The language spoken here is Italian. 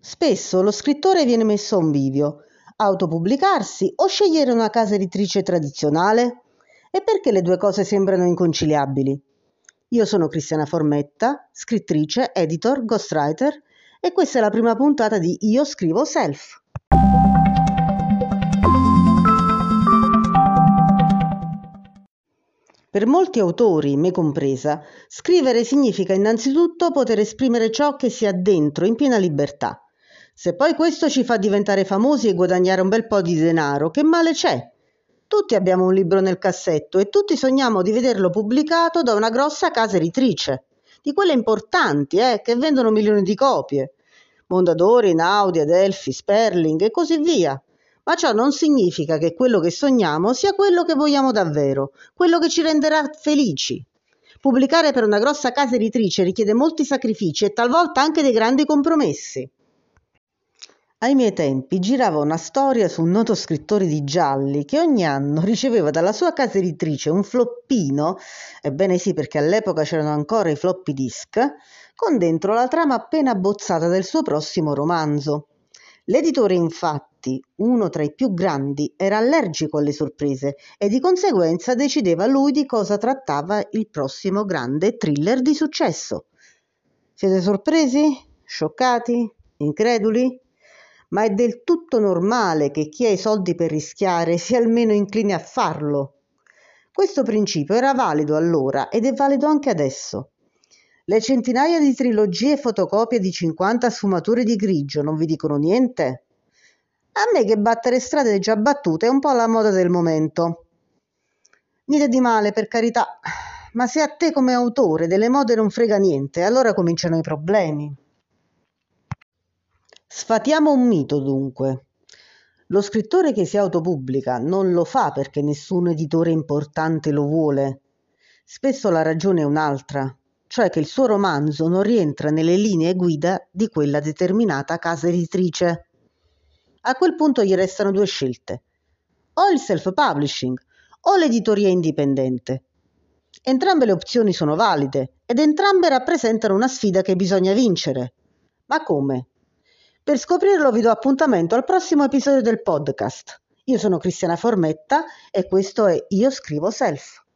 Spesso lo scrittore viene messo a un bivio: autopubblicarsi o scegliere una casa editrice tradizionale? E perché le due cose sembrano inconciliabili? Io sono Cristiana Formetta, scrittrice, editor, ghostwriter, e questa è la prima puntata di Io Scrivo Self. Per molti autori, me compresa, scrivere significa innanzitutto poter esprimere ciò che si ha dentro in piena libertà. Se poi questo ci fa diventare famosi e guadagnare un bel po' di denaro, che male c'è? Tutti abbiamo un libro nel cassetto e tutti sogniamo di vederlo pubblicato da una grossa casa editrice, di quelle importanti, che vendono milioni di copie. Mondadori, Naudi, Adelphi, Sperling e così via. Ma ciò non significa che quello che sogniamo sia quello che vogliamo davvero, quello che ci renderà felici. Pubblicare per una grossa casa editrice richiede molti sacrifici e talvolta anche dei grandi compromessi. Ai miei tempi girava una storia su un noto scrittore di gialli che ogni anno riceveva dalla sua casa editrice un floppino, ebbene sì, perché all'epoca c'erano ancora i floppy disk, con dentro la trama appena abbozzata del suo prossimo romanzo. L'editore, infatti, uno tra i più grandi, era allergico alle sorprese e di conseguenza decideva lui di cosa trattava il prossimo grande thriller di successo. Siete sorpresi? Scioccati? Increduli? Ma è del tutto normale che chi ha i soldi per rischiare sia almeno incline a farlo. Questo principio era valido allora ed è valido anche adesso. Le centinaia di trilogie e fotocopie di 50 sfumature di grigio non vi dicono niente? A me che battere strade già battute è un po' la moda del momento. Niente di male, per carità, ma se a te come autore delle mode non frega niente, allora cominciano i problemi. Sfatiamo un mito, dunque. Lo scrittore che si autopubblica non lo fa perché nessun editore importante lo vuole. Spesso la ragione è un'altra, cioè che il suo romanzo non rientra nelle linee guida di quella determinata casa editrice. A quel punto gli restano due scelte: o il self-publishing o l'editoria indipendente. Entrambe le opzioni sono valide ed entrambe rappresentano una sfida che bisogna vincere. Ma come? Per scoprirlo vi do appuntamento al prossimo episodio del podcast. Io sono Cristiana Formetta e questo è Io Scrivo Self.